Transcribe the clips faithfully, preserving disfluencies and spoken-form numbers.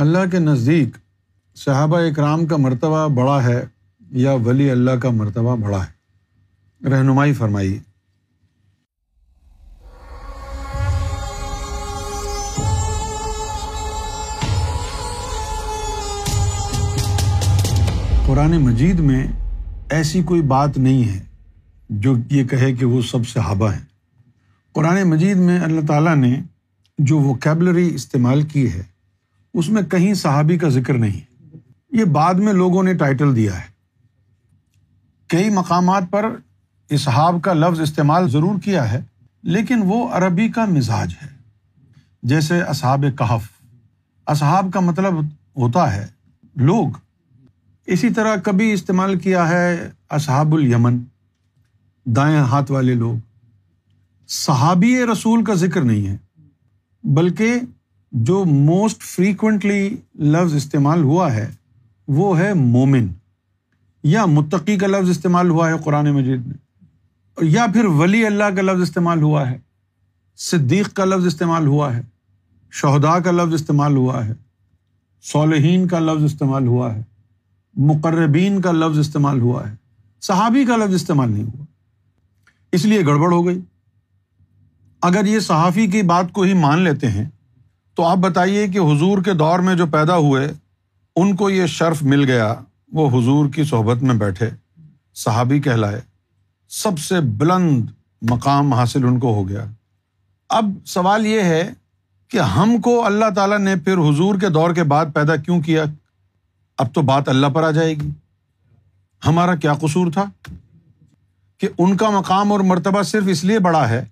اللہ کے نزدیک صحابہ اکرام کا مرتبہ بڑا ہے یا ولی اللہ کا مرتبہ بڑا ہے؟ رہنمائی فرمائیے۔ قرآن مجید میں ایسی کوئی بات نہیں ہے جو یہ کہے کہ وہ سب صحابہ ہیں۔ قرآن مجید میں اللہ تعالیٰ نے جو ووکیبلری استعمال کی ہے اس میں کہیں صحابی کا ذکر نہیں ہے۔ یہ بعد میں لوگوں نے ٹائٹل دیا ہے۔ کئی مقامات پر اصحاب کا لفظ استعمال ضرور کیا ہے، لیکن وہ عربی کا مزاج ہے۔ جیسے اصحاب کہف، اصحاب کا مطلب ہوتا ہے لوگ۔ اسی طرح کبھی استعمال کیا ہے اصحاب الیمن، دائیں ہاتھ والے لوگ۔ صحابی رسول کا ذکر نہیں ہے، بلکہ جو موسٹ فریکوینٹلی لفظ استعمال ہوا ہے وہ ہے مومن، یا متقی کا لفظ استعمال ہوا ہے قرآن مجید میں، یا پھر ولی اللہ کا لفظ استعمال ہوا ہے، صدیق کا لفظ استعمال ہوا ہے، شہداء کا لفظ استعمال ہوا ہے، صالحین کا لفظ استعمال ہوا ہے، مقربین کا لفظ استعمال ہوا ہے، صحابی کا لفظ استعمال نہیں ہوا، اس لیے گڑبڑ ہو گئی۔ اگر یہ صحافی کی بات کو ہی مان لیتے ہیں تو آپ بتائیے کہ حضور کے دور میں جو پیدا ہوئے ان کو یہ شرف مل گیا، وہ حضور کی صحبت میں بیٹھے، صحابی کہلائے، سب سے بلند مقام حاصل ان کو ہو گیا۔ اب سوال یہ ہے کہ ہم کو اللہ تعالیٰ نے پھر حضور کے دور کے بعد پیدا کیوں کیا؟ اب تو بات اللہ پر آ جائے گی۔ ہمارا کیا قصور تھا کہ ان کا مقام اور مرتبہ صرف اس لیے بڑا ہے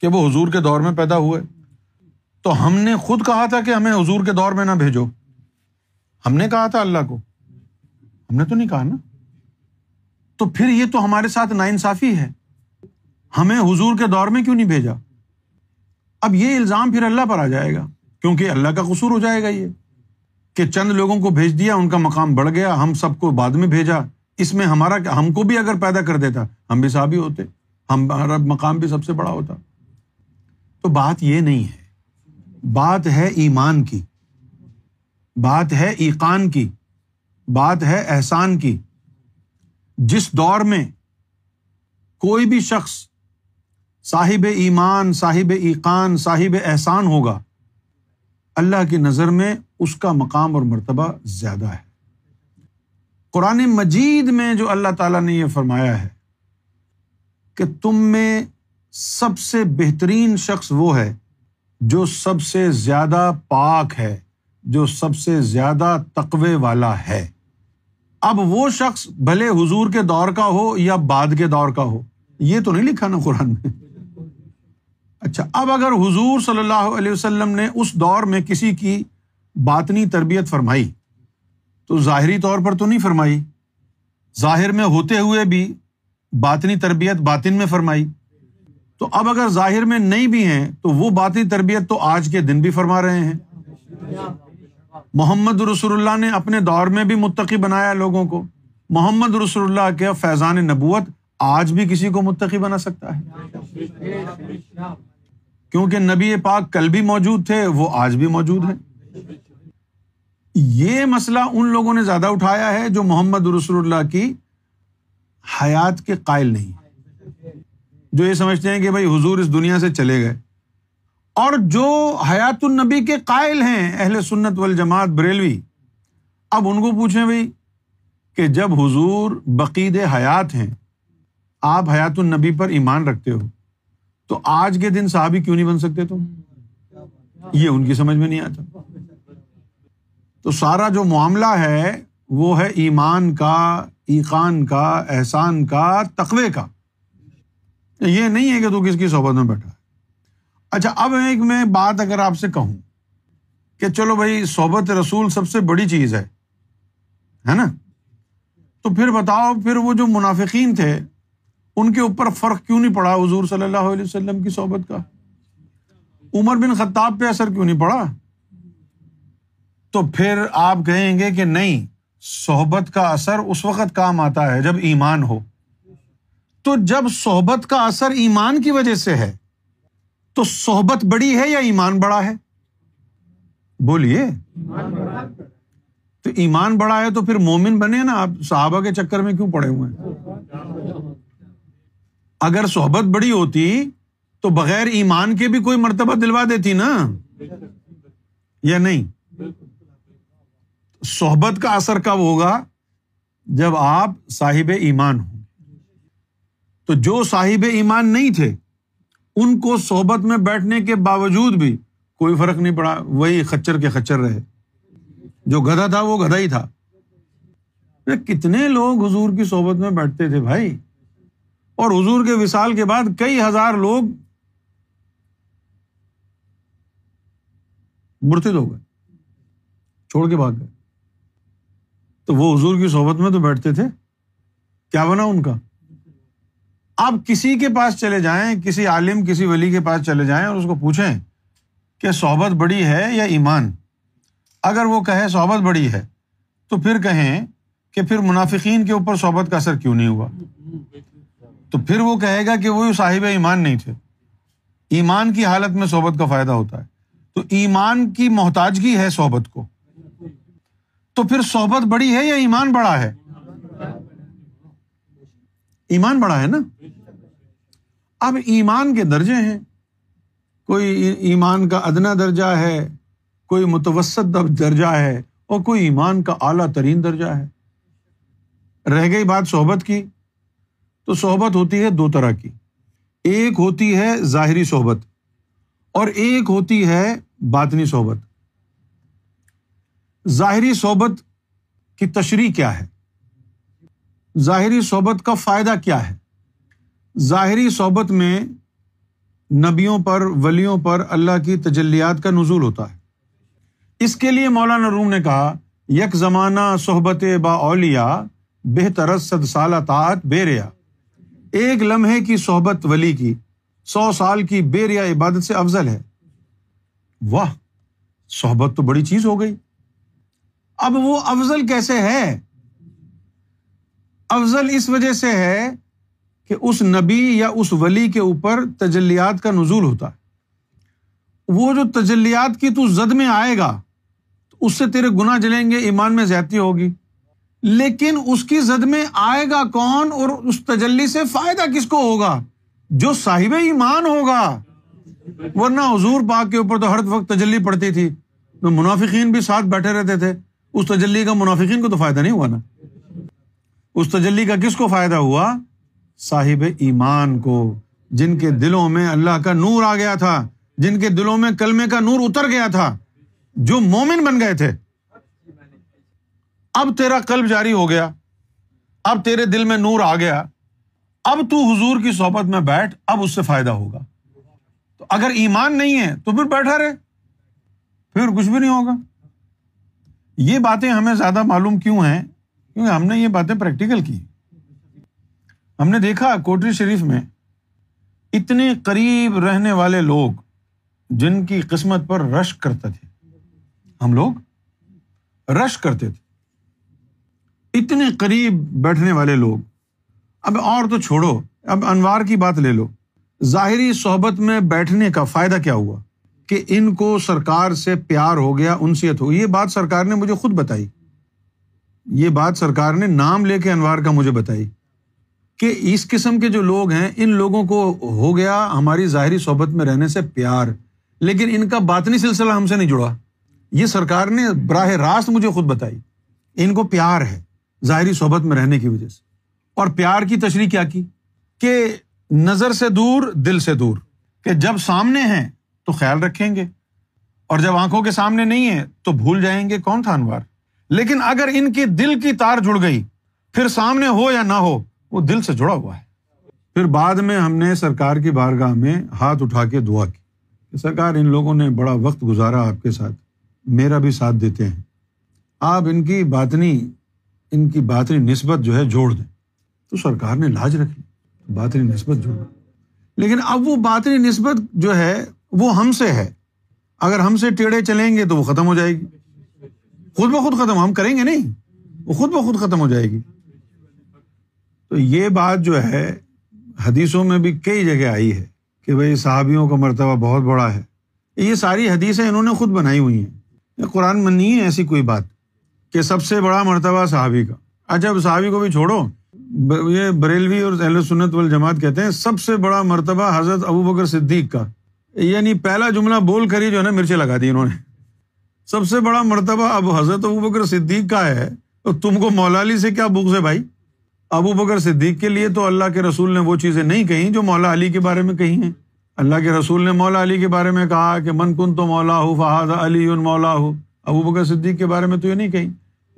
کہ وہ حضور کے دور میں پیدا ہوئے؟ تو ہم نے خود کہا تھا کہ ہمیں حضور کے دور میں نہ بھیجو؟ ہم نے کہا تھا اللہ کو؟ ہم نے تو نہیں کہا نا۔ تو پھر یہ تو ہمارے ساتھ ناانصافی ہے، ہمیں حضور کے دور میں کیوں نہیں بھیجا؟ اب یہ الزام پھر اللہ پر آ جائے گا، کیونکہ اللہ کا قصور ہو جائے گا یہ کہ چند لوگوں کو بھیج دیا، ان کا مقام بڑھ گیا، ہم سب کو بعد میں بھیجا۔ اس میں ہمارا، ہم کو بھی اگر پیدا کر دیتا ہم بھی صحابی ہوتے، ہمارا مقام بھی سب سے بڑا ہوتا۔ تو بات یہ نہیں ہے، بات ہے ایمان کی، بات ہے ایقان کی، بات ہے احسان کی۔ جس دور میں کوئی بھی شخص صاحب ایمان، صاحب ایقان، صاحب احسان ہوگا، اللہ کی نظر میں اس کا مقام اور مرتبہ زیادہ ہے۔ قرآن مجید میں جو اللہ تعالیٰ نے یہ فرمایا ہے کہ تم میں سب سے بہترین شخص وہ ہے جو سب سے زیادہ پاک ہے، جو سب سے زیادہ تقوی والا ہے۔ اب وہ شخص بھلے حضور کے دور کا ہو یا بعد کے دور کا ہو، یہ تو نہیں لکھا نا قرآن میں۔ اچھا، اب اگر حضور صلی اللہ علیہ وسلم نے اس دور میں کسی کی باطنی تربیت فرمائی تو ظاہری طور پر تو نہیں فرمائی، ظاہر میں ہوتے ہوئے بھی باطنی تربیت باطن میں فرمائی۔ تو اب اگر ظاہر میں نہیں بھی ہیں تو وہ باطنی تربیت تو آج کے دن بھی فرما رہے ہیں۔ محمد رسول اللہ نے اپنے دور میں بھی متقی بنایا لوگوں کو، محمد رسول اللہ کے فیضان نبوت آج بھی کسی کو متقی بنا سکتا ہے، کیونکہ نبی پاک کل بھی موجود تھے، وہ آج بھی موجود ہیں۔ یہ مسئلہ ان لوگوں نے زیادہ اٹھایا ہے جو محمد رسول اللہ کی حیات کے قائل نہیں، جو یہ سمجھتے ہیں کہ بھائی حضور اس دنیا سے چلے گئے، اور جو حیات النبی کے قائل ہیں اہل سنت والجماعت بریلوی۔ اب ان کو پوچھیں بھائی کہ جب حضور بقید حیات ہیں، آپ حیات النبی پر ایمان رکھتے ہو، تو آج کے دن صحابی کیوں نہیں بن سکتے تم؟ یہ ان کی سمجھ میں نہیں آتا۔ تو سارا جو معاملہ ہے وہ ہے ایمان کا، ایقان کا، احسان کا، تقوی کا۔ یہ نہیں ہے کہ تو کس کی صحبت میں بیٹھا ہے۔ اچھا، اب ایک میں بات اگر آپ سے کہوں کہ چلو بھائی صحبت رسول سب سے بڑی چیز ہے، ہے نا، تو پھر بتاؤ پھر وہ جو منافقین تھے ان کے اوپر فرق کیوں نہیں پڑا حضور صلی اللہ علیہ وسلم کی صحبت کا؟ عمر بن خطاب پہ اثر کیوں نہیں پڑا؟ تو پھر آپ کہیں گے کہ نہیں، صحبت کا اثر اس وقت کام آتا ہے جب ایمان ہو۔ تو جب صحبت کا اثر ایمان کی وجہ سے ہے تو صحبت بڑی ہے یا ایمان بڑا ہے؟ بولیے، ایمان بڑا ہے۔ تو ایمان بڑا ہے تو پھر مومن بنے نا، آپ صحابہ کے چکر میں کیوں پڑے ہوئے ہیں؟ اگر صحبت بڑی ہوتی تو بغیر ایمان کے بھی کوئی مرتبہ دلوا دیتی نا، یا نہیں؟ صحبت کا اثر کب ہوگا؟ جب آپ صاحب ایمان ہوں. تو جو صاحب ایمان نہیں تھے ان کو صحبت میں بیٹھنے کے باوجود بھی کوئی فرق نہیں پڑا، وہی خچر کے خچر رہے، جو گدھا تھا وہ گدھا ہی تھا. کتنے لوگ حضور کی صحبت میں بیٹھتے تھے بھائی، اور حضور کے وصال کے بعد کئی ہزار لوگ مرتد ہو گئے، چھوڑ کے بھاگ گئے. تو وہ حضور کی صحبت میں تو بیٹھتے تھے، کیا بنا ان کا؟ آپ کسی کے پاس چلے جائیں، کسی عالم کسی ولی کے پاس چلے جائیں اور اس کو پوچھیں کہ صحبت بڑی ہے یا ایمان؟ اگر وہ کہے صحبت بڑی ہے تو پھر کہیں کہ پھر منافقین کے اوپر صحبت کا اثر کیوں نہیں ہوا؟ تو پھر وہ کہے گا کہ وہ صاحب ایمان نہیں تھے. ایمان کی حالت میں صحبت کا فائدہ ہوتا ہے، تو ایمان کی محتاجگی ہے صحبت کو. تو پھر صحبت بڑی ہے یا ایمان بڑا ہے؟ ایمان بڑا ہے نا. اب ایمان کے درجے ہیں، کوئی ایمان کا ادنا درجہ ہے، کوئی متوسط درجہ ہے، اور کوئی ایمان کا اعلیٰ ترین درجہ ہے. رہ گئی بات صحبت کی، تو صحبت ہوتی ہے دو طرح کی، ایک ہوتی ہے ظاہری صحبت اور ایک ہوتی ہے باطنی صحبت. ظاہری صحبت کی تشریح کیا ہے؟ ظاہری صحبت کا فائدہ کیا ہے؟ ظاہری صحبت میں نبیوں پر، ولیوں پر اللہ کی تجلیات کا نزول ہوتا ہے. اس کے لیے مولانا روم نے کہا، یک زمانہ صحبت با اولیاء بہتر صد سالہ طاعت بے ریا. ایک لمحے کی صحبت ولی کی سو سال کی بے ریا عبادت سے افضل ہے. واہ، صحبت تو بڑی چیز ہو گئی. اب وہ افضل کیسے ہے؟ افضل اس وجہ سے ہے کہ اس نبی یا اس ولی کے اوپر تجلیات کا نزول ہوتا ہے. وہ جو تجلیات کی تو زد میں آئے گا تو اس سے تیرے گناہ جلیں گے، ایمان میں زیادتی ہوگی، لیکن اس کی زد میں آئے گا کون اور اس تجلی سے فائدہ کس کو ہوگا؟ جو صاحب ایمان ہوگا. ورنہ حضور پاک کے اوپر تو ہر وقت تجلی پڑتی تھی، تو منافقین بھی ساتھ بیٹھے رہتے تھے. اس تجلی کا منافقین کو تو فائدہ نہیں ہوا نا. اس تجلی کا کس کو فائدہ ہوا؟ صاحب ایمان کو، جن کے دلوں میں اللہ کا نور آ گیا تھا، جن کے دلوں میں کلمے کا نور اتر گیا تھا، جو مومن بن گئے تھے. اب تیرا قلب جاری ہو گیا، اب تیرے دل میں نور آ گیا، اب تو حضور کی صحبت میں بیٹھ، اب اس سے فائدہ ہوگا. تو اگر ایمان نہیں ہے تو پھر بیٹھا رہے، پھر کچھ بھی نہیں ہوگا. یہ باتیں ہمیں زیادہ معلوم کیوں ہیں؟ کیونکہ ہم نے یہ باتیں پریکٹیکل کی. ہم نے دیکھا کوٹری شریف میں اتنے قریب رہنے والے لوگ جن کی قسمت پر رشک کرتے تھے، ہم لوگ رشک کرتے تھے، اتنے قریب بیٹھنے والے لوگ. اب اور تو چھوڑو، اب انوار کی بات لے لو. ظاہری صحبت میں بیٹھنے کا فائدہ کیا ہوا؟ کہ ان کو سرکار سے پیار ہو گیا، انسیت ہو. یہ بات سرکار نے مجھے خود بتائی، یہ بات سرکار نے نام لے کے انوار کا مجھے بتائی کہ اس قسم کے جو لوگ ہیں ان لوگوں کو ہو گیا ہماری ظاہری صحبت میں رہنے سے پیار، لیکن ان کا باطنی سلسلہ ہم سے نہیں جڑا. یہ سرکار نے براہ راست مجھے خود بتائی. ان کو پیار ہے ظاہری صحبت میں رہنے کی وجہ سے. اور پیار کی تشریح کیا کی؟ کہ نظر سے دور، دل سے دور. کہ جب سامنے ہیں تو خیال رکھیں گے، اور جب آنکھوں کے سامنے نہیں ہے تو بھول جائیں گے کون تھا انوار. لیکن اگر ان کے دل کی تار جڑ گئی، پھر سامنے ہو یا نہ ہو وہ دل سے جڑا ہوا ہے. پھر بعد میں ہم نے سرکار کی بارگاہ میں ہاتھ اٹھا کے دعا کی کہ سرکار ان لوگوں نے بڑا وقت گزارا آپ کے ساتھ، میرا بھی ساتھ دیتے ہیں، آپ ان کی باطنی ان کی باطنی نسبت جو ہے جوڑ دیں. تو سرکار نے لاج رکھ لی، باطنی نسبت جوڑ دی. لیکن اب وہ باطنی نسبت جو ہے وہ ہم سے ہے. اگر ہم سے ٹیڑھے چلیں گے تو وہ ختم ہو جائے گی، خود بخود ختم. ہم کریں گے نہیں، وہ خود بخود ختم ہو جائے گی. تو یہ بات جو ہے حدیثوں میں بھی کئی جگہ آئی ہے کہ بھائی صحابیوں کا مرتبہ بہت بڑا ہے. یہ ساری حدیثیں انہوں نے خود بنائی ہوئی ہیں، قرآن میں نہیں ہے ایسی کوئی بات. کہ سب سے بڑا مرتبہ صحابی کا. اچھا صحابی کو بھی چھوڑو، یہ بریلوی اور اہل سنت والجماعت کہتے ہیں سب سے بڑا مرتبہ حضرت ابوبکر صدیق کا، یعنی پہلا جملہ بول کر ہی جو ہے نا مرچیں لگا دی انہوں نے. سب سے بڑا مرتبہ اب حضرت ابوبکر صدیق کا ہے تو تم کو مولا علی سے کیا بغض ہے بھائی؟ ابوبکر صدیق کے لیے تو اللہ کے رسول نے وہ چیزیں نہیں کہیں جو مولا علی کے بارے میں کہی ہیں. اللہ کے رسول نے مولا علی کے بارے میں کہا کہ من کن تو مولا ہو فہذا علی مولا ہو، ابوبکر صدیق کے بارے میں تو یہ نہیں کہیں.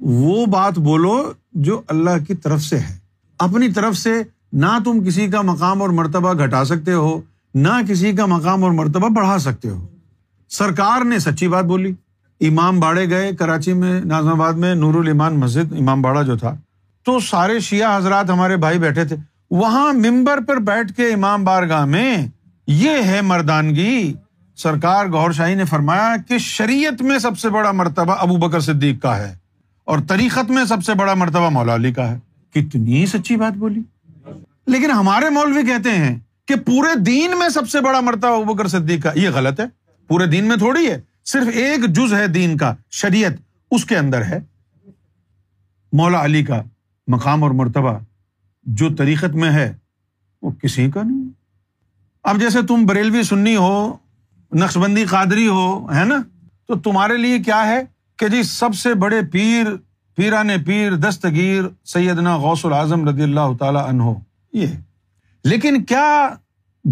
وہ بات بولو جو اللہ کی طرف سے ہے، اپنی طرف سے نہ تم کسی کا مقام اور مرتبہ گھٹا سکتے ہو، نہ کسی کا مقام اور مرتبہ بڑھا سکتے ہو. سرکار نے سچی بات بولی. امام باڑے گئے کراچی میں، ناظم آباد میں نور الایمان مسجد امام باڑہ جو تھا، تو سارے شیعہ حضرات ہمارے بھائی بیٹھے تھے وہاں ممبر پر بیٹھ کے امام بارگاہ میں. یہ ہے مردانگی. سرکار گوھر شاہی نے فرمایا کہ شریعت میں سب سے بڑا مرتبہ ابوبکر صدیق کا ہے اور طریقت میں سب سے بڑا مرتبہ مولا علی کا ہے. کتنی سچی بات بولی. لیکن ہمارے مولوی کہتے ہیں کہ پورے دین میں سب سے بڑا مرتبہ ابوبکر صدیق کا. یہ غلط ہے، پورے دین میں تھوڑی ہے، صرف ایک جز ہے دین کا، شریعت، اس کے اندر ہے مولا علی کا مقام اور مرتبہ. جو طریقت میں ہے وہ کسی کا نہیں. اب جیسے تم بریلوی سنی ہو، نقش بندی قادری ہو، ہے نا، تو تمہارے لیے کیا ہے کہ جی سب سے بڑے پیر، پیران پیر، دستگیر سیدنا غوث العظم رضی اللہ تعالی عنہ، یہ. لیکن کیا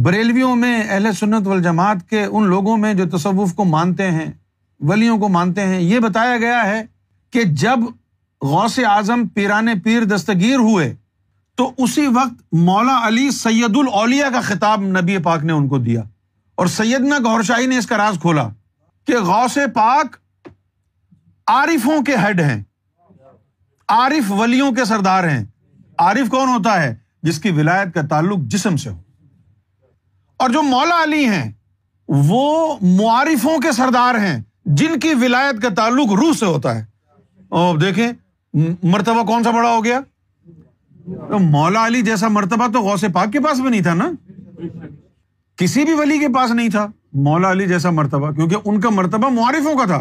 بریلویوں میں، اہل سنت والجماعت کے ان لوگوں میں جو تصوف کو مانتے ہیں، ولیوں کو مانتے ہیں، یہ بتایا گیا ہے کہ جب غوث اعظم پیران پیر دستگیر ہوئے تو اسی وقت مولا علی سید الاولیاء کا خطاب نبی پاک نے ان کو دیا، اور سیدنا گوھر شاہی نے اس کا راز کھولا کہ غوث پاک عارفوں کے ہیڈ ہیں، عارف ولیوں کے سردار ہیں. عارف کون ہوتا ہے؟ جس کی ولایت کا تعلق جسم سے ہو. اور جو مولا علی ہیں وہ معارفوں کے سردار ہیں جن کی ولایت کا تعلق روح سے ہوتا ہے. اور دیکھیں مرتبہ کون سا بڑا ہو گیا. مولا علی جیسا مرتبہ تو غوث پاک کے پاس بھی نہیں تھا نا، کسی بھی ولی کے پاس نہیں تھا مولا علی جیسا مرتبہ، کیونکہ ان کا مرتبہ معارفوں کا تھا.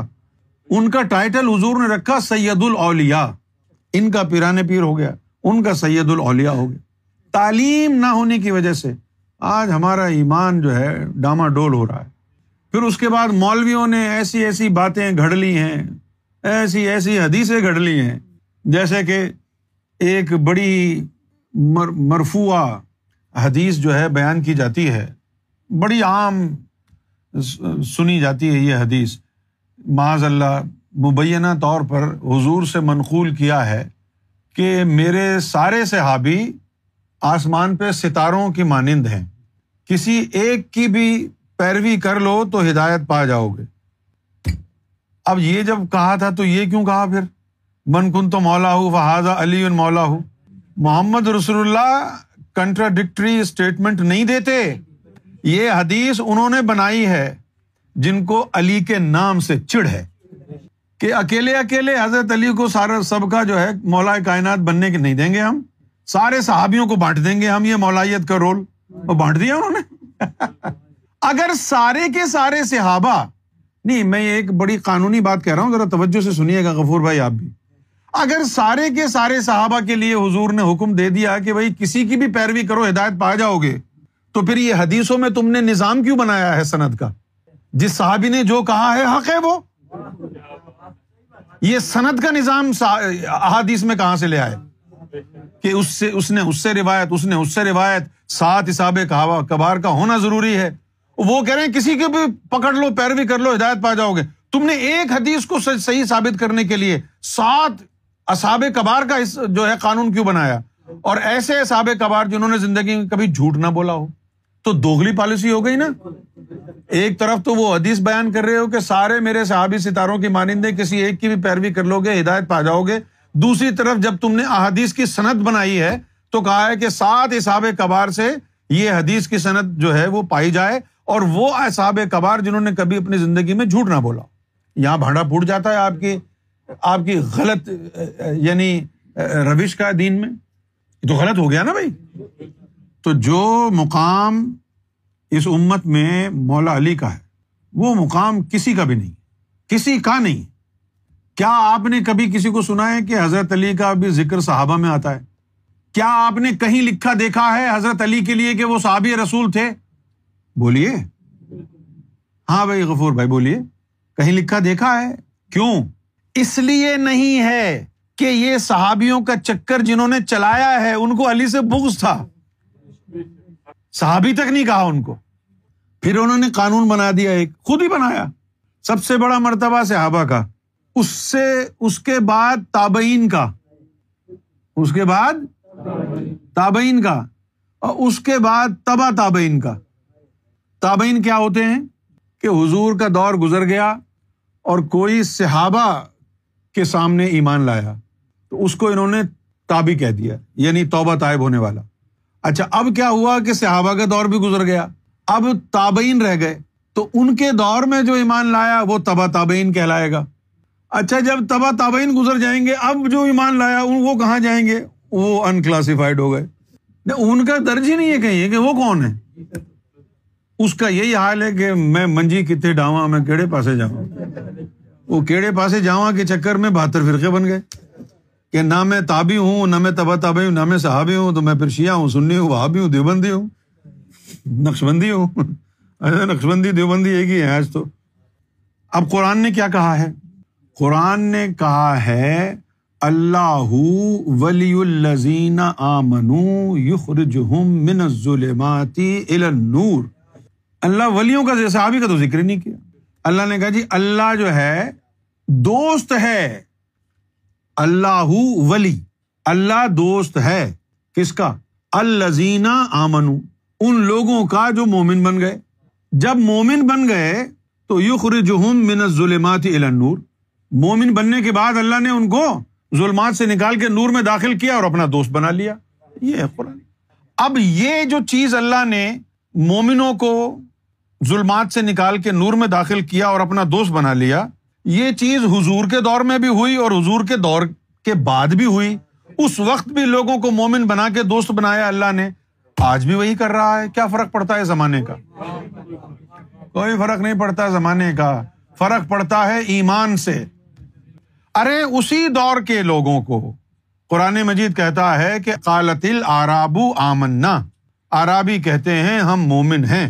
ان کا ٹائٹل حضور نے رکھا سید الاولیاء، ان کا پیران پیر ہو گیا، ان کا سید الاولیاء ہو گیا. تعلیم نہ ہونے کی وجہ سے آج ہمارا ایمان جو ہے ڈاما ڈول ہو رہا ہے. پھر اس کے بعد مولویوں نے ایسی ایسی باتیں گھڑ لی ہیں، ایسی ایسی حدیثیں گھڑ لی ہیں، جیسے کہ ایک بڑی مرفوع حدیث جو ہے بیان کی جاتی ہے، بڑی عام سنی جاتی ہے یہ حدیث، معاذ اللہ مبینہ طور پر حضور سے منقول کیا ہے کہ میرے سارے صحابی آسمان پہ ستاروں کی مانند ہیں، کسی ایک کی بھی پیروی کر لو تو ہدایت پا جاؤ گے. اب یہ جب کہا تھا تو یہ کیوں کہا پھر من کن تو مولا ہو فہذا علی مولا ہو؟ محمد رسول اللہ کنٹراڈکٹری اسٹیٹمنٹ نہیں دیتے. یہ حدیث انہوں نے بنائی ہے جن کو علی کے نام سے چڑ ہے کہ اکیلے اکیلے حضرت علی کو سارا سب کا جو ہے مولا کائنات بننے کے نہیں دیں گے، ہم سارے صحابیوں کو بانٹ دیں گے، ہم یہ مولائیت کا رول بانٹ دیا انہوں نے. اگر سارے کے سارے صحابہ نہیں، میں ایک بڑی قانونی بات کہہ رہا ہوں، ذرا توجہ سے سنیے گا غفور بھائی آپ بھی. اگر سارے کے سارے صحابہ کے لیے حضور نے حکم دے دیا کہ بھائی کسی کی بھی پیروی کرو ہدایت پا جاؤ گے، تو پھر یہ حدیثوں میں تم نے نظام کیوں بنایا ہے سند کا؟ جس صحابی نے جو کہا ہے حق ہے وہ، یہ سند کا نظام احادیث میں کہاں سے لے آئے کہ اس سے اس نے اس سے روایت، اس نے اس سے روایت، سات اصحاب کبار کا ہونا ضروری ہے. وہ کہہ رہے ہیں کسی کے بھی پکڑ لو، پیروی کر لو، ہدایت پا جاؤ گے. تم نے ایک حدیث کو صحیح ثابت کرنے کے لیے سات اصحاب کبار کا جو ہے قانون کیوں بنایا؟ اور ایسے اصحاب کبار جنہوں نے زندگی میں کبھی جھوٹ نہ بولا ہو. تو دوغلی پالیسی ہو گئی نا. ایک طرف تو وہ حدیث بیان کر رہے ہو کہ سارے میرے صحابی ستاروں کی مانند ہیں، کسی ایک کی بھی پیروی کر لو گے ہدایت پا جاؤ گے. دوسری طرف جب تم نے احادیث کی سند بنائی ہے تو کہا ہے کہ سات اصحاب کبار سے یہ حدیث کی سند جو ہے وہ پائی جائے، اور وہ اصحاب کبار جنہوں نے کبھی اپنی زندگی میں جھوٹ نہ بولا. یہاں بھانڈا پھوٹ جاتا ہے آپ کی آپ کی غلط یعنی روش کا دین میں. تو غلط ہو گیا نا بھائی. تو جو مقام اس امت میں مولا علی کا ہے وہ مقام کسی کا بھی نہیں، کسی کا نہیں. کیا آپ نے کبھی کسی کو سنا ہے کہ حضرت علی کا بھی ذکر صحابہ میں آتا ہے؟ کیا آپ نے کہیں لکھا دیکھا ہے حضرت علی کے لیے کہ وہ صحابی رسول تھے؟ بولیے. ہاں بھائی غفور بھائی بولیے، کہیں لکھا دیکھا ہے؟ کیوں؟ اس لیے نہیں ہے کہ یہ صحابیوں کا چکر جنہوں نے چلایا ہے ان کو علی سے بغض تھا، صحابی تک نہیں کہا ان کو. پھر انہوں نے قانون بنا دیا، ایک خود ہی بنایا، سب سے بڑا مرتبہ صحابہ کا، اس سے اس کے بعد تابعین کا، اس کے بعد تابعین کا، اور اس کے بعد تبع تابعین کا. تابعین کیا ہوتے ہیں؟ کہ حضور کا دور گزر گیا اور کوئی صحابہ کے سامنے ایمان لایا تو اس کو انہوں نے تابع کہہ دیا، یعنی توبہ تائب ہونے والا. اچھا اب کیا ہوا کہ صحابہ کا دور بھی گزر گیا، اب تابعین رہ گئے، تو ان کے دور میں جو ایمان لایا وہ تبع تابعین کہلائے گا. اچھا جب تبع تابعین گزر جائیں گے، اب جو ایمان لایا وہ کہاں جائیں گے؟ وہ ان کلاسیفائڈ ہو گئے، ان کا درج ہی نہیں ہے کہیں کہ وہ کون ہے. اس کا یہی حال ہے کہ میں منجی کتنے ڈاواں، میں کیڑے پاسے جاواں. وہ کیڑے پاسے جاواں کے چکر میں بہتر فرقے بن گئے کہ نہ میں تابع ہوں، نہ میں تبع تابع ہوں، نہ میں صحابی ہوں، تو میں پھر شیعہ ہوں، سنی ہوں، وہابی ہوں، دیوبندی ہوں، نقشبندی ہوں. نقشبندی دیوبندی ایک ہی ہے آج تو. اب قرآن نے کیا کہا ہے؟ قرآن نے کہا ہے اللہ ولی الذین آمنوا یخرجہم من الظلمات الی النور. اللہ ولیوں کا، صحابی کا تو ذکر ہی نہیں کیا. اللہ نے کہا جی اللہ جو ہے دوست ہے، اللہ ولی، اللہ دوست ہے. کس کا؟ الذین آمنوا، ان لوگوں کا جو مومن بن گئے. جب مومن بن گئے تو یخرجہم من الظلمات الی النور، مومن بننے کے بعد اللہ نے ان کو ظلمات سے نکال کے نور میں داخل کیا اور اپنا دوست بنا لیا. یہ ہے قرآن. اب یہ جو چیز اللہ نے مومنوں کو ظلمات سے نکال کے نور میں داخل کیا اور اپنا دوست بنا لیا، یہ چیز حضور کے دور میں بھی ہوئی اور حضور کے دور کے بعد بھی ہوئی. اس وقت بھی لوگوں کو مومن بنا کے دوست بنایا اللہ نے، آج بھی وہی کر رہا ہے. کیا فرق پڑتا ہے زمانے کا؟ کوئی فرق نہیں پڑتا زمانے کا. فرق پڑتا ہے ایمان سے. ارے اسی دور کے لوگوں کو قرآن مجید کہتا ہے کہ قالت الاعراب آمنا، اعرابی کہتے ہیں ہم مومن ہیں.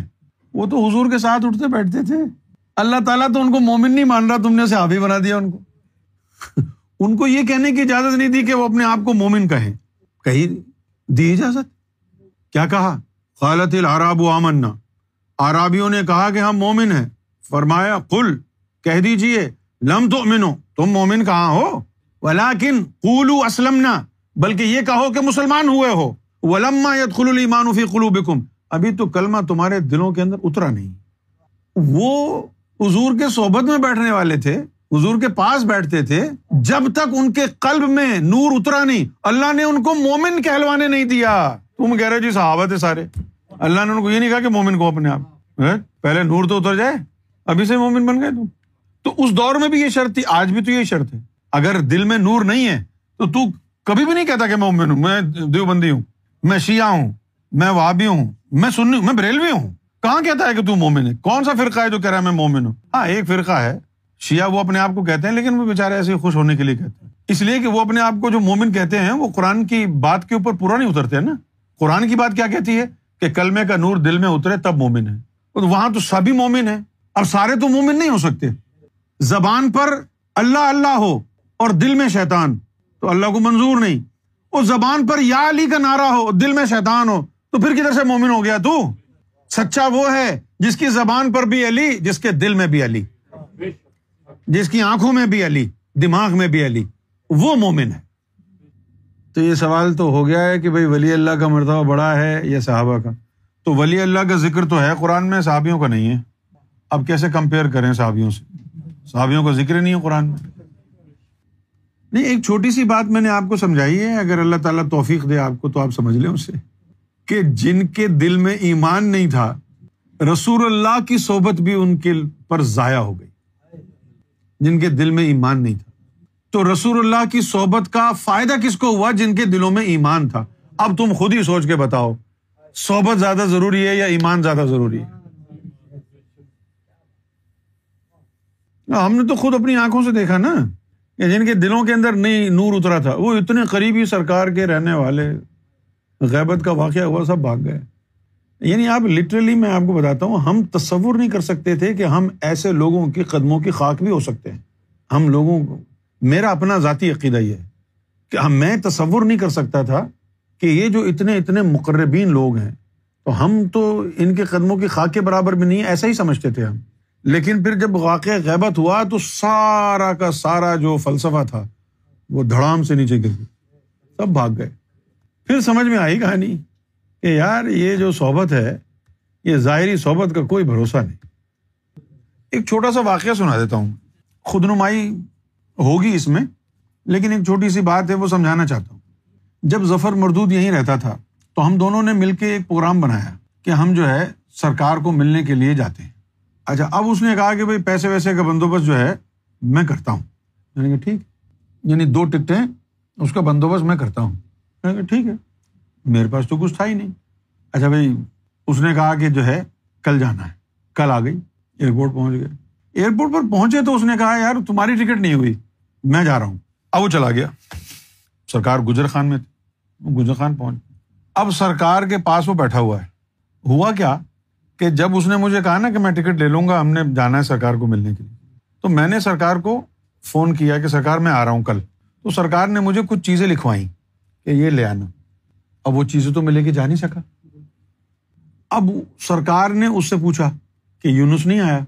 وہ تو حضور کے ساتھ اٹھتے بیٹھتے تھے، اللہ تعالیٰ تو ان کو مومن نہیں مان رہا، تم نے صحابی بنا دیا ان کو. ان کو یہ کہنے کی اجازت نہیں دی کہ وہ اپنے آپ کو مومن کہیں، کہیں دی اجازت؟ کیا کہا؟ قالت الاعراب آمنا، اعرابیوں نے کہا کہ ہم مومن ہیں. فرمایا قل، کہہ دیجئے، لم تؤمنو، تم مومن کہاں ہو، ولیکن قولوا اسلمنا، بلکہ یہ کہو کہ مسلمان ہوئے ہو، ولما يدخل الايمان في قلوبكم، ابھی تو کلمہ تمہارے دلوں کے اندر اترا نہیں. وہ حضور کے صحبت میں بیٹھنے والے تھے، حضور کے پاس بیٹھتے تھے، جب تک ان کے قلب میں نور اترا نہیں اللہ نے ان کو مومن کہلوانے نہیں دیا. تم کہہ رہے جی صحابہ تھے سارے، اللہ نے ان کو یہ نہیں کہا کہ مومن کو اپنے آپ پہلے نور تو اتر جائے، ابھی سے مومن بن گئے تم. تو اس دور میں بھی یہ شرط تھی، آج بھی تو یہ شرط ہے. اگر دل میں نور نہیں ہے تو تو کبھی بھی نہیں کہتا کہ میں مومن ہوں، میں دیوبندی ہوں، میں شیعہ ہوں، میں وہابی ہوں، میں سنی ہوں، میں بریلوی ہوں. کہاں کہتا ہے کہ تو مومن ہے؟ کون سا فرقہ ہے جو کہہ رہا ہے میں مومن ہوں؟ ہاں ایک فرقہ ہے شیعہ، وہ اپنے آپ کو کہتے ہیں، لیکن وہ بےچارے ایسے خوش ہونے کے لیے کہتے ہیں، اس لیے کہ وہ اپنے آپ کو جو مومن کہتے ہیں وہ قرآن کی بات کے اوپر پورا نہیں اترتے ہیں نا. قرآن کی بات کیا کہتی ہے کہ کلمے کا نور دل میں اترے تب مومن ہے، اور وہاں تو سبھی مومن ہیں. اب سارے تو مومن نہیں ہو سکتے. زبان پر اللہ اللہ ہو اور دل میں شیطان، تو اللہ کو منظور نہیں. اور زبان پر یا علی کا نعرہ ہو، دل میں شیطان ہو، تو پھر کدھر سے مومن ہو گیا تو؟ سچا وہ ہے جس کی زبان پر بھی علی، جس کے دل میں بھی علی، جس کی آنکھوں میں بھی علی، دماغ میں بھی علی، وہ مومن ہے. تو یہ سوال تو ہو گیا ہے کہ بھائی ولی اللہ کا مرتبہ بڑا ہے یا صحابہ کا؟ تو ولی اللہ کا ذکر تو ہے قرآن میں، صحابیوں کا نہیں ہے. اب کیسے کمپیئر کریں صحابیوں سے؟ صحابیوں کا ذکر نہیں ہے قرآن میں. نہیں، ایک چھوٹی سی بات میں نے آپ کو سمجھائی ہے، اگر اللہ تعالیٰ توفیق دے آپ کو تو آپ سمجھ لیں اسے، کہ جن کے دل میں ایمان نہیں تھا رسول اللہ کی صحبت بھی ان کے پر ضائع ہو گئی. جن کے دل میں ایمان نہیں تھا تو رسول اللہ کی صحبت کا فائدہ کس کو ہوا؟ جن کے دلوں میں ایمان تھا. اب تم خود ہی سوچ کے بتاؤ، صحبت زیادہ ضروری ہے یا ایمان زیادہ ضروری ہے؟ ہم نے تو خود اپنی آنکھوں سے دیکھا نا جن کے دلوں کے اندر نہیں نور اترا تھا، وہ اتنے قریبی سرکار کے رہنے والے، غیبت کا واقعہ ہوا، سب بھاگ گئے. یعنی آپ لٹرلی، میں آپ کو بتاتا ہوں، ہم تصور نہیں کر سکتے تھے کہ ہم ایسے لوگوں کے قدموں کی خاک بھی ہو سکتے ہیں. ہم لوگوں کو، میرا اپنا ذاتی عقیدہ یہ ہے کہ ہم میں تصور نہیں کر سکتا تھا کہ یہ جو اتنے اتنے مقربین لوگ ہیں، تو ہم تو ان کے قدموں کی خاک کے برابر بھی نہیں، ایسا ہی سمجھتے تھے ہم. لیکن پھر جب واقعہ غیبت ہوا تو سارا کا سارا جو فلسفہ تھا وہ دھڑام سے نیچے گر گیا، سب بھاگ گئے. پھر سمجھ میں آئی کہانی کہ یار یہ جو صحبت ہے، یہ ظاہری صحبت کا کوئی بھروسہ نہیں. ایک چھوٹا سا واقعہ سنا دیتا ہوں، خود نمائی ہوگی اس میں، لیکن ایک چھوٹی سی بات ہے وہ سمجھانا چاہتا ہوں. جب ظفر مردود یہیں رہتا تھا تو ہم دونوں نے مل کے ایک پروگرام بنایا کہ ہم جو ہے سرکار کو ملنے کے لیے جاتے ہیں. اچھا، اب اس نے کہا کہ بھائی پیسے ویسے کا بندوبست جو ہے میں کرتا ہوں. میں نے کہا ٹھیک، یعنی دو ٹکٹیں اس کا بندوبست میں کرتا ہوں. میں نے کہا ٹھیک ہے، میرے پاس تو کچھ تھا ہی نہیں. اچھا بھائی، اس نے کہا کہ جو ہے کل جانا ہے. کل آ گئی، ایئرپورٹ پہنچ گئے. ایئرپورٹ پر پہنچے تو اس نے کہا یار تمہاری ٹکٹ نہیں ہوئی، میں جا رہا ہوں. اب وہ چلا گیا. سرکار گجر خان میں تھے، گجر خان پہنچ. اب سرکار کے پاس وہ بیٹھا ہوا ہے. ہوا کیا کہ جب اس نے مجھے کہا نا کہ میں ٹکٹ لے لوں گا، ہم نے جانا ہے سرکار کو ملنے کے لیے، تو میں نے سرکار کو فون کیا کہ سرکار میں آ رہا ہوں کل. تو سرکار نے مجھے کچھ چیزیں لکھوائیں کہ یہ لے آنا. اب وہ چیزیں تو میں لے کے جا نہیں سکا. اب سرکار نے اس سے پوچھا کہ یونس نہیں آیا؟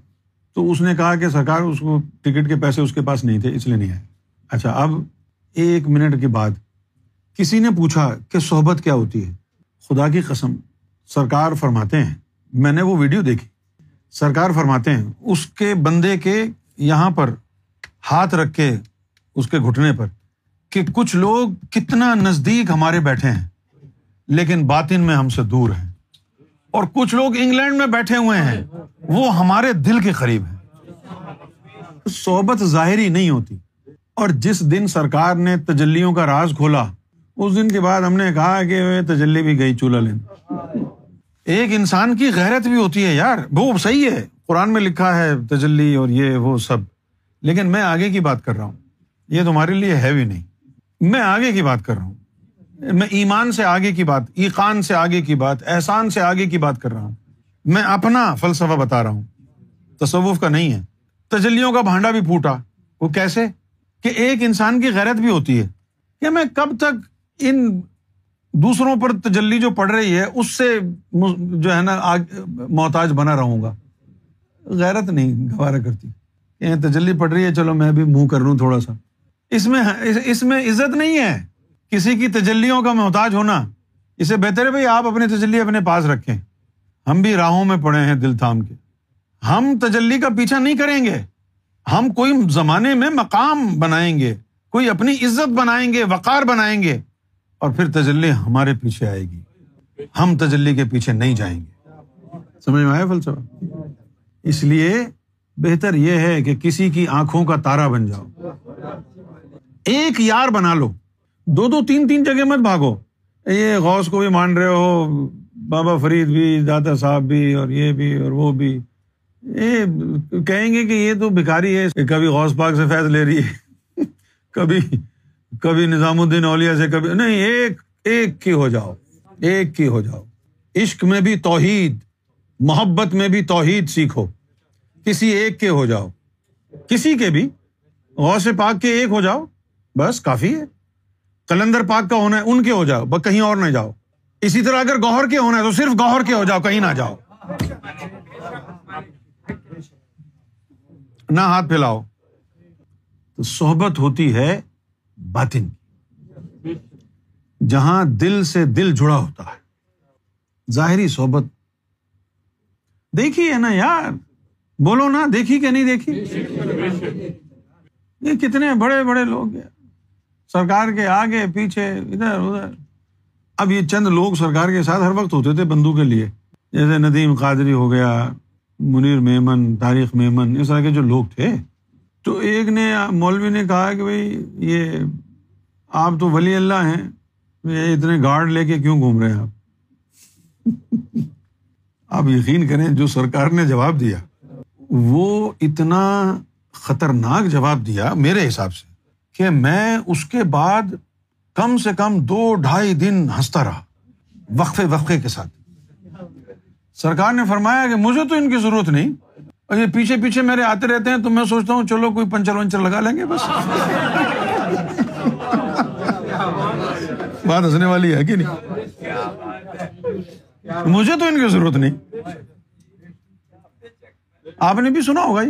تو اس نے کہا کہ سرکار اس کو ٹکٹ کے پیسے اس کے پاس نہیں تھے اس لیے نہیں آیا. اچھا، اب ایک منٹ کے بعد کسی نے پوچھا کہ صحبت کیا ہوتی ہے؟ خدا کی قسم سرکار فرماتے ہیں، میں نے وہ ویڈیو دیکھی، سرکار فرماتے ہیں اس کے بندے کے یہاں پر ہاتھ رکھ کے اس کے گھٹنے پر کہ کچھ لوگ کتنا نزدیک ہمارے بیٹھے ہیں لیکن باطن میں ہم سے دور ہیں، اور کچھ لوگ انگلینڈ میں بیٹھے ہوئے ہیں وہ ہمارے دل کے قریب ہیں. صحبت ظاہری نہیں ہوتی. اور جس دن سرکار نے تجلیوں کا راز کھولا، اس دن کے بعد ہم نے کہا کہ تجلی بھی گئی چولہا لینے. ایک انسان کی غیرت بھی ہوتی ہے یار. وہ صحیح ہے، قرآن میں لکھا ہے تجلی اور یہ وہ سب، لیکن میں آگے کی بات کر رہا ہوں، یہ تمہارے لیے ہے بھی نہیں. میں آگے کی بات کر رہا ہوں، میں ایمان سے آگے کی بات، ایقان سے آگے کی بات، احسان سے آگے کی بات کر رہا ہوں. میں اپنا فلسفہ بتا رہا ہوں، تصوف کا نہیں ہے. تجلیوں کا بھانڈا بھی پھوٹا. وہ کیسے؟ کہ ایک انسان کی غیرت بھی ہوتی ہے کہ میں کب تک ان دوسروں پر تجلی جو پڑ رہی ہے اس سے جو ہے نا محتاج بنا رہوں گا. غیرت نہیں گوارا کرتی کہ تجلی پڑ رہی ہے، چلو میں بھی منہ کر لوں تھوڑا سا. اس میں اس میں عزت نہیں ہے کسی کی تجلیوں کا محتاج ہونا. اسے بہتر ہے بھائی آپ اپنی تجلی اپنے پاس رکھیں. ہم بھی راہوں میں پڑے ہیں دل تھام کے، ہم تجلی کا پیچھا نہیں کریں گے. ہم کوئی زمانے میں مقام بنائیں گے، کوئی اپنی عزت بنائیں گے، وقار بنائیں گے، اور پھر تجلی ہمارے پیچھے آئے گی. ہم تجلی کے پیچھے نہیں جائیں گے. سمجھ میں آیا فلسفہ؟ اس لیے بہتر یہ ہے کہ کسی کی آنکھوں کا تارا بن جاؤ، ایک یار بنا لو، دو دو تین تین جگہ مت بھاگو. یہ غوث کو بھی مان رہے ہو، بابا فرید بھی، دادا صاحب بھی، اور یہ بھی اور وہ بھی. یہ کہیں گے کہ یہ تو بھکاری ہے، کبھی غوث پاک سے فیض لے رہی ہے، کبھی کبھی نظام الدین اولیاء سے، کبھی نہیں. ایک ایک کی ہو جاؤ، ایک کی ہو جاؤ. عشق میں بھی توحید، محبت میں بھی توحید سیکھو. کسی ایک کے ہو جاؤ، کسی کے بھی، غوث پاک کے ایک ہو جاؤ، بس کافی ہے. کلندر پاک کا ہونا ہے ان کے ہو جاؤ، بس کہیں اور نہ جاؤ. اسی طرح اگر گوہر کے ہونا ہے تو صرف گوہر کے ہو جاؤ، کہیں نہ جاؤ، نہ ہاتھ پھیلاؤ. تو صحبت ہوتی ہے باطن، جہاں دل سے دل جڑا ہوتا ہے. ظاہری صحبت دیکھی ہے نا یار، بولو نا، دیکھی کہ نہیں دیکھی؟ یہ کتنے بڑے بڑے لوگ ہیں سرکار کے، آگے پیچھے ادھر ادھر. اب یہ چند لوگ سرکار کے ساتھ ہر وقت ہوتے تھے بندو کے لیے، جیسے ندیم قادری ہو گیا، منیر میمن، طارق میمن، اس طرح کے جو لوگ تھے. تو ایک نے، مولوی نے کہا کہ بھائی یہ آپ تو ولی اللہ ہیں، یہ اتنے گارڈ لے کے کیوں گھوم رہے ہیں آپ؟ آپ یقین کریں جو سرکار نے جواب دیا، وہ اتنا خطرناک جواب دیا میرے حساب سے کہ میں اس کے بعد کم سے کم دو ڈھائی دن ہنستا رہا وقفے وقفے کے ساتھ۔ سرکار نے فرمایا کہ مجھے تو ان کی ضرورت نہیں، اور یہ پیچھے پیچھے میرے آتے رہتے ہیں، تو میں سوچتا ہوں چلو کوئی پنچر ونچر لگا لیں گے بس۔ بات ہنسنے والی ہے کہ نہیں؟ مجھے تو ان کی ضرورت نہیں۔ آپ نے بھی سنا ہوگا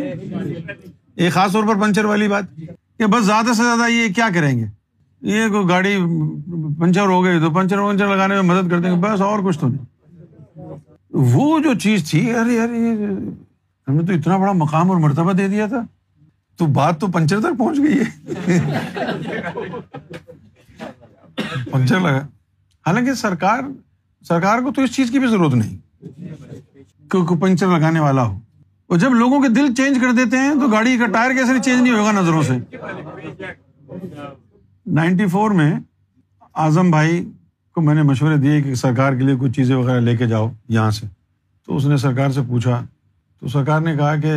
یہ خاص طور پر پنچر والی بات، کہ بس زیادہ سے زیادہ یہ کیا کریں گے، یہ کوئی گاڑی پنچر ہو گئی تو پنچر ونچر لگانے میں مدد کر دیں گے، بس اور کچھ تو نہیں۔ وہ جو چیز تھی، ارے ارے ہم نے تو اتنا بڑا مقام اور مرتبہ دے دیا تھا، تو بات تو پنچر تک پہنچ گئی ہے، پنچر لگا۔ حالانکہ سرکار سرکار کو تو اس چیز کی بھی ضرورت نہیں کیونکہ پنچر لگانے والا ہو، اور جب لوگوں کے دل چینج کر دیتے ہیں تو گاڑی کا ٹائر کیسے چینج نہیں ہوگا نظروں سے۔ نائنٹی فور میں اعظم بھائی کو میں نے مشورے دیے کہ سرکار کے لیے کچھ چیزیں وغیرہ لے کے جاؤ یہاں سے، تو اس نے سرکار سے پوچھا، تو سرکار نے کہا کہ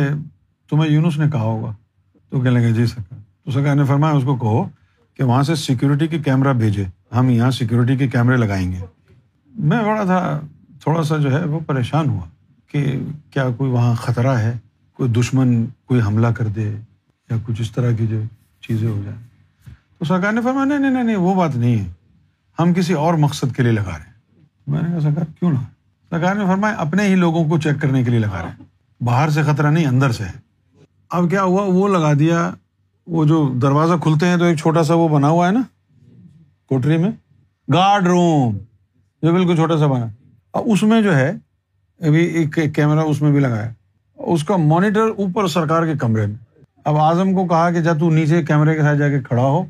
تمہیں یونس نے کہا ہوگا، تو کہنے لگے جی سرکار، تو سرکار نے فرمایا اس کو کہو کہ وہاں سے سیکیورٹی کے کیمرہ بھیجے، ہم یہاں سیکیورٹی کے کیمرے لگائیں گے۔ میں بڑا تھا تھوڑا سا جو ہے وہ پریشان ہوا کہ کیا کوئی وہاں خطرہ ہے، کوئی دشمن کوئی حملہ کر دے یا کچھ اس طرح کی جو چیزیں ہو جائیں۔ تو سرکار نے فرمایا نہیں نہیں نہیں وہ بات نہیں ہے، ہم کسی اور مقصد کے لیے لگا رہے ہیں۔ میں نے کہا سرکار کیوں نہ؟ سرکار نے فرمایا اپنے ہی لوگوں کو چیک کرنے کے لیے لگا رہے ہیں، باہر سے خطرہ نہیں اندر سے ہے۔ اب کیا ہوا، وہ لگا دیا، وہ جو دروازہ کھلتے ہیں تو ایک چھوٹا سا وہ بنا ہوا ہے نا کوٹری میں گارڈ روم، جو بالکل چھوٹا سا بنا، اور اس میں جو ہے ابھی ایک کیمرہ اس میں بھی لگایا، اس کا مانیٹر اوپر سرکار کے کمرے میں۔ اب اعظم کو کہا کہ جا تو نیچے کیمرے کے ساتھ جا کے کھڑا ہو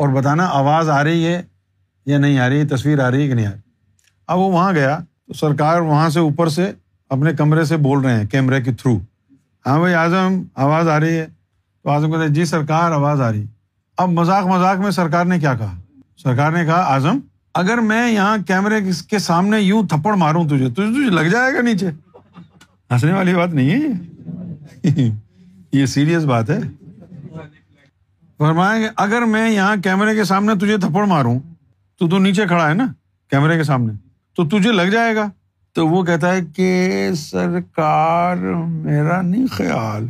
اور بتانا آواز آ رہی ہے یا نہیں آ رہی ہے، تصویر آ رہی ہے کہ نہیں آ رہی۔ اب وہ وہاں گیا تو سرکار وہاں سے اوپر سے اپنے کمرے سے بول رہے ہیں کیمرے کے تھرو، ہاں بھائی اعظم آواز آ رہی ہے، تو اعظم کہتے ہیں جی سرکار آواز آ رہی۔ اب مذاق مذاق میں سرکار نے کیا کہا، سرکار نے کہا اعظم اگر میں یہاں کیمرے کے سامنے یوں تھپڑ ماروں تجھے تجھے لگ جائے گا نیچے۔ ہنسنے والی بات نہیں ہے، یہ سیریس بات ہے۔ فرمایا کہ اگر میں یہاں کیمرے کے سامنے تجھے تھپڑ ماروں تو تو نیچے کھڑا ہے نا کیمرے کے سامنے، تو تجھے لگ جائے گا۔ تو وہ کہتا ہے کہ سرکار میرا نہیں خیال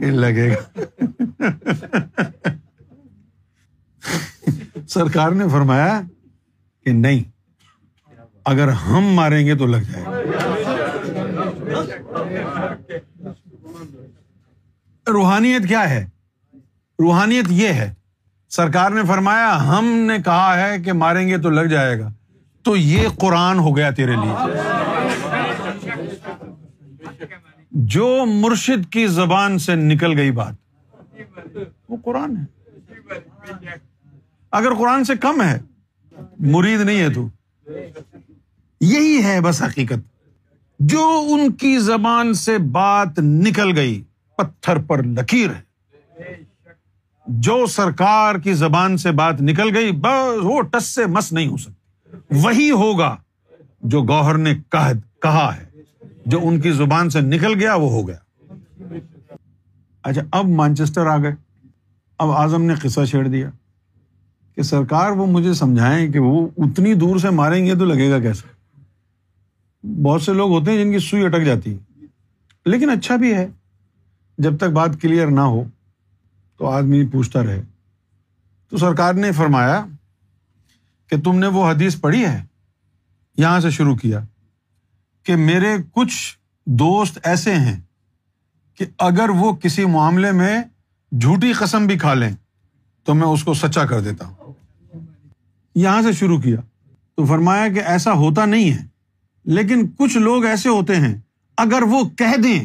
یہ لگے گا۔ سرکار نے فرمایا کہ نہیں، اگر ہم ماریں گے تو لگ جائے گا۔ روحانیت کیا ہے؟ روحانیت یہ ہے، سرکار نے فرمایا ہم نے کہا ہے کہ ماریں گے تو لگ جائے گا، تو یہ قرآن ہو گیا تیرے لیے۔ جو مرشد کی زبان سے نکل گئی بات وہ قرآن ہے۔ اگر قرآن سے کم ہے مرید نہیں ہے تو۔ یہی ہے بس حقیقت، جو ان کی زبان سے بات نکل گئی پتھر پر لکیر ہے، جو سرکار کی زبان سے بات نکل گئی بس وہ ٹس سے مس نہیں ہو سکتی، وہی ہوگا جو گوہر نے کہا ہے، جو ان کی زبان سے نکل گیا وہ ہو گیا۔ اچھا اب مانچسٹر آ گئے، اب اعظم نے قصہ چھیڑ دیا کہ سرکار وہ مجھے سمجھائیں کہ وہ اتنی دور سے ماریں گے تو لگے گا کیسے۔ بہت سے لوگ ہوتے ہیں جن کی سوئی اٹک جاتی ہے، لیکن اچھا بھی ہے جب تک بات کلیئر نہ ہو تو آدمی پوچھتا رہے۔ تو سرکار نے فرمایا کہ تم نے وہ حدیث پڑھی ہے، یہاں سے شروع کیا کہ میرے کچھ دوست ایسے ہیں کہ اگر وہ کسی معاملے میں جھوٹی قسم بھی کھا لیں تو میں اس کو سچا کر دیتا ہوں۔ یہاں سے شروع کیا، تو فرمایا کہ ایسا ہوتا نہیں ہے، لیکن کچھ لوگ ایسے ہوتے ہیں اگر وہ کہہ دیں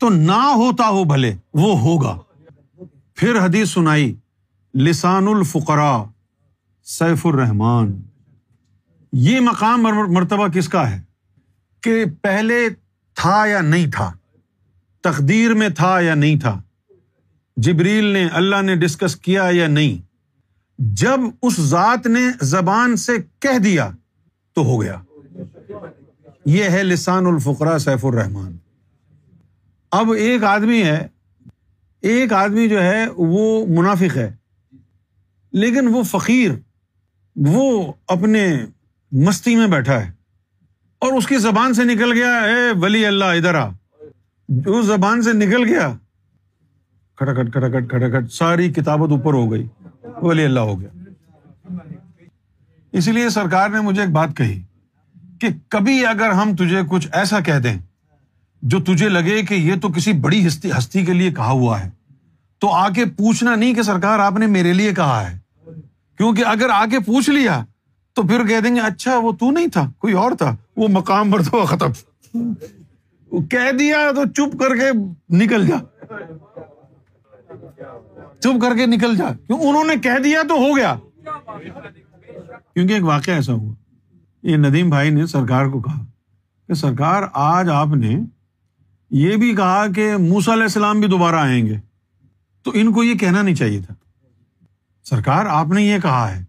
تو نہ ہوتا ہو بھلے وہ ہوگا۔ پھر حدیث سنائی، لسان الفقراء سیف الرحمان۔ یہ مقام مرتبہ کس کا ہے کہ پہلے تھا یا نہیں تھا، تقدیر میں تھا یا نہیں تھا، جبریل نے اللہ نے ڈسکس کیا یا نہیں، جب اس ذات نے زبان سے کہہ دیا تو ہو گیا۔ یہ ہے لسان الفقراء سیف الرحمان۔ اب ایک آدمی ہے، ایک آدمی جو ہے وہ منافق ہے، لیکن وہ فقیر وہ اپنے مستی میں بیٹھا ہے اور اس کی زبان سے نکل گیا اے ولی اللہ ادھر آ. جو زبان سے نکل گیا کھٹکھٹ کھٹکھٹ کھٹکھٹ ساری کتابت اوپر ہو گئی، ولی اللہ ہو گیا. اس لیے سرکار نے مجھے ایک بات کہی کہ کبھی اگر ہم تجھے کچھ ایسا کہہ دیں جو تجھے لگے کہ یہ تو کسی بڑی ہستی کے لیے کہا ہوا ہے تو آ کے پوچھنا نہیں کہ سرکار آپ نے میرے لیے کہا ہے، کیونکہ اگر آ کے پوچھ لیا تو پھر کہہ دیں گے اچھا وہ تو نہیں تھا، کوئی اور تھا، وہ مقام پر تو ختم. کہہ دیا تو چپ کر کے نکل جا، چپ کر کے نکل جا، کیوں انہوں نے کہہ دیا تو ہو گیا. کیونکہ ایک واقعہ ایسا ہوا، یہ ندیم بھائی نے سرکار کو کہا کہ سرکار آج آپ نے یہ بھی کہا کہ موسیٰ علیہ السلام بھی دوبارہ آئیں گے، تو ان کو یہ کہنا نہیں چاہیے تھا. سرکار آپ نے یہ کہا ہے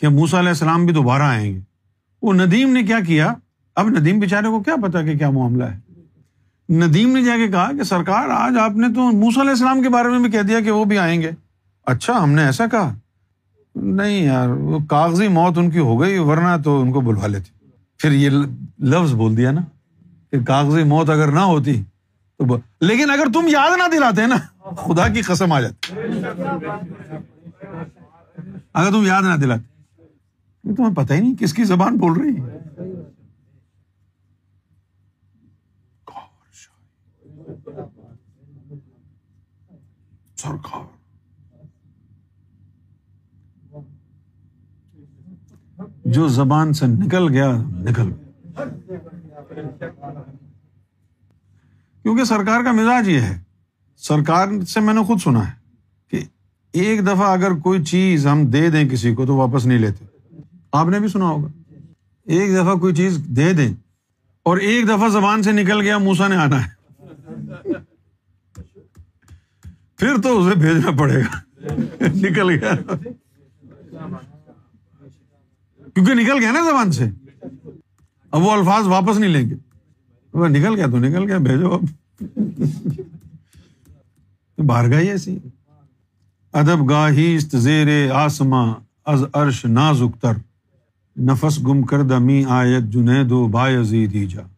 کہ موسیٰ علیہ السلام بھی دوبارہ آئیں گے. وہ ندیم نے کیا کیا، اب ندیم بیچارے کو کیا پتا کہ کیا معاملہ ہے، ندیم نے جا کے کہا کہ سرکار آج آپ نے تو موسیٰ علیہ السلام کے بارے میں بھی کہہ دیا کہ وہ بھی آئیں گے. اچھا ہم نے ایسا کہا؟ نہیں یار وہ کاغذی موت ان کی ہو گئی، ورنہ تو ان کو بلوا لیتے. پھر یہ لفظ بول دیا نا کہ کاغذی موت اگر نہ ہوتی تو ب... لیکن اگر تم یاد نہ دلاتے نا خدا کی قسم آ جاتی، اگر تم یاد نہ دلاتے. تمہیں پتہ ہی نہیں کس کی زبان بول رہی ہے. سرکار جو زبان سے نکل گیا نکل گیا. کیونکہ سرکار کا مزاج یہ ہے، سرکار سے میں نے خود سنا ہے کہ ایک دفعہ اگر کوئی چیز ہم دے دیں کسی کو تو واپس نہیں لیتے. آپ نے بھی سنا ہوگا، ایک دفعہ کوئی چیز دے دیں اور ایک دفعہ زبان سے نکل گیا موسیٰ نے آنا ہے، پھر تو اسے بھیجنا پڑے گا. نکل گیا کیونکہ نکل گیا نا زبان سے، اب وہ الفاظ واپس نہیں لیں گے. نکل گیا تو نکل گیا، بھیجو اب. باہر گئی ایسی ادب گاہیست زیر آسماں از عرش نازک تر، نفس گم کردہ می آیت جنید و بایزیدی جا.